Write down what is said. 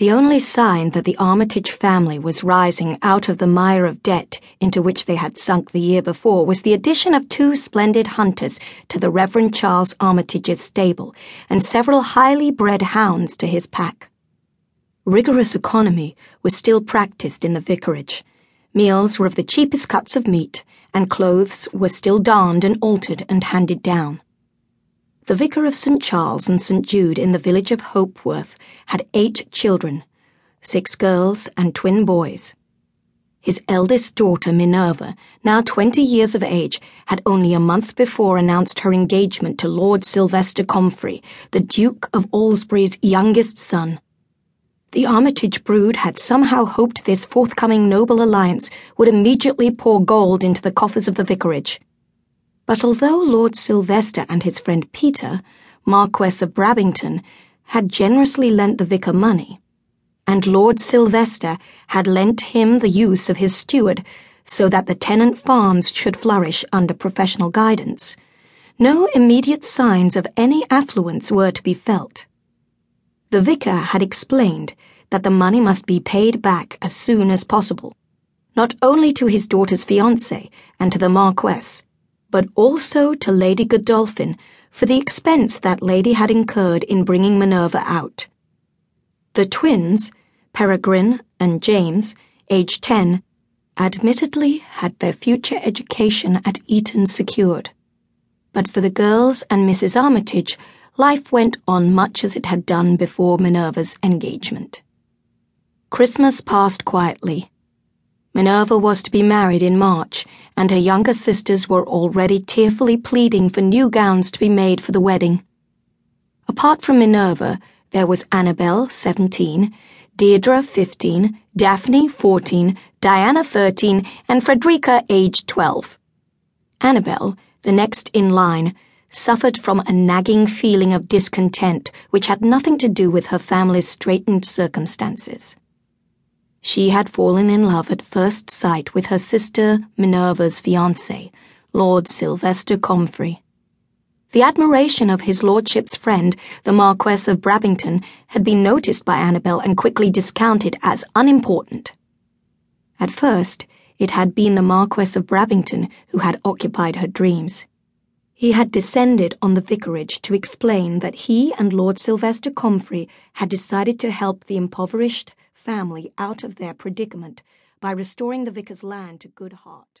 the only sign that the Armitage family was rising out of the mire of debt into which they had sunk the year before was the addition of two splendid hunters to the Reverend Charles Armitage's stable and several highly bred hounds to his pack. Rigorous economy was still practised in the vicarage. Meals were of the cheapest cuts of meat, and clothes were still darned and altered and handed down. The vicar of St. Charles and St. Jude in the village of Hopeworth had 8 children, 6 girls and twin boys. His eldest daughter, Minerva, now 20 years of age, had only a month before announced her engagement to Lord Sylvester Comfrey, the Duke of Allsbury's youngest son. The Armitage brood had somehow hoped this forthcoming noble alliance would immediately pour gold into the coffers of the vicarage. But although Lord Sylvester and his friend Peter, Marquess of Brabington, had generously lent the vicar money, and Lord Sylvester had lent him the use of his steward so that the tenant farms should flourish under professional guidance, no immediate signs of any affluence were to be felt. The vicar had explained that the money must be paid back as soon as possible, not only to his daughter's fiancé and to the Marquess, but also to Lady Godolphin for the expense that lady had incurred in bringing Minerva out. The twins, Peregrine and James, aged 10, admittedly had their future education at Eton secured. But for the girls and Mrs. Armitage, life went on much as it had done before Minerva's engagement. Christmas passed quietly. Minerva was to be married in March, and her younger sisters were already tearfully pleading for new gowns to be made for the wedding. Apart from Minerva, there was Annabelle, 17, Deirdre, 15, Daphne, 14, Diana, 13, and Frederica, aged 12. Annabelle, the next in line, suffered from a nagging feeling of discontent which had nothing to do with her family's straitened circumstances. She had fallen in love at first sight with her sister Minerva's fiancé, Lord Sylvester Comfrey. The admiration of his lordship's friend, the Marquess of Brabington, had been noticed by Annabelle and quickly discounted as unimportant. At first, it had been the Marquess of Brabington who had occupied her dreams. He had descended on the vicarage to explain that he and Lord Sylvester Comfrey had decided to help the impoverished family out of their predicament by restoring the vicar's land to good heart.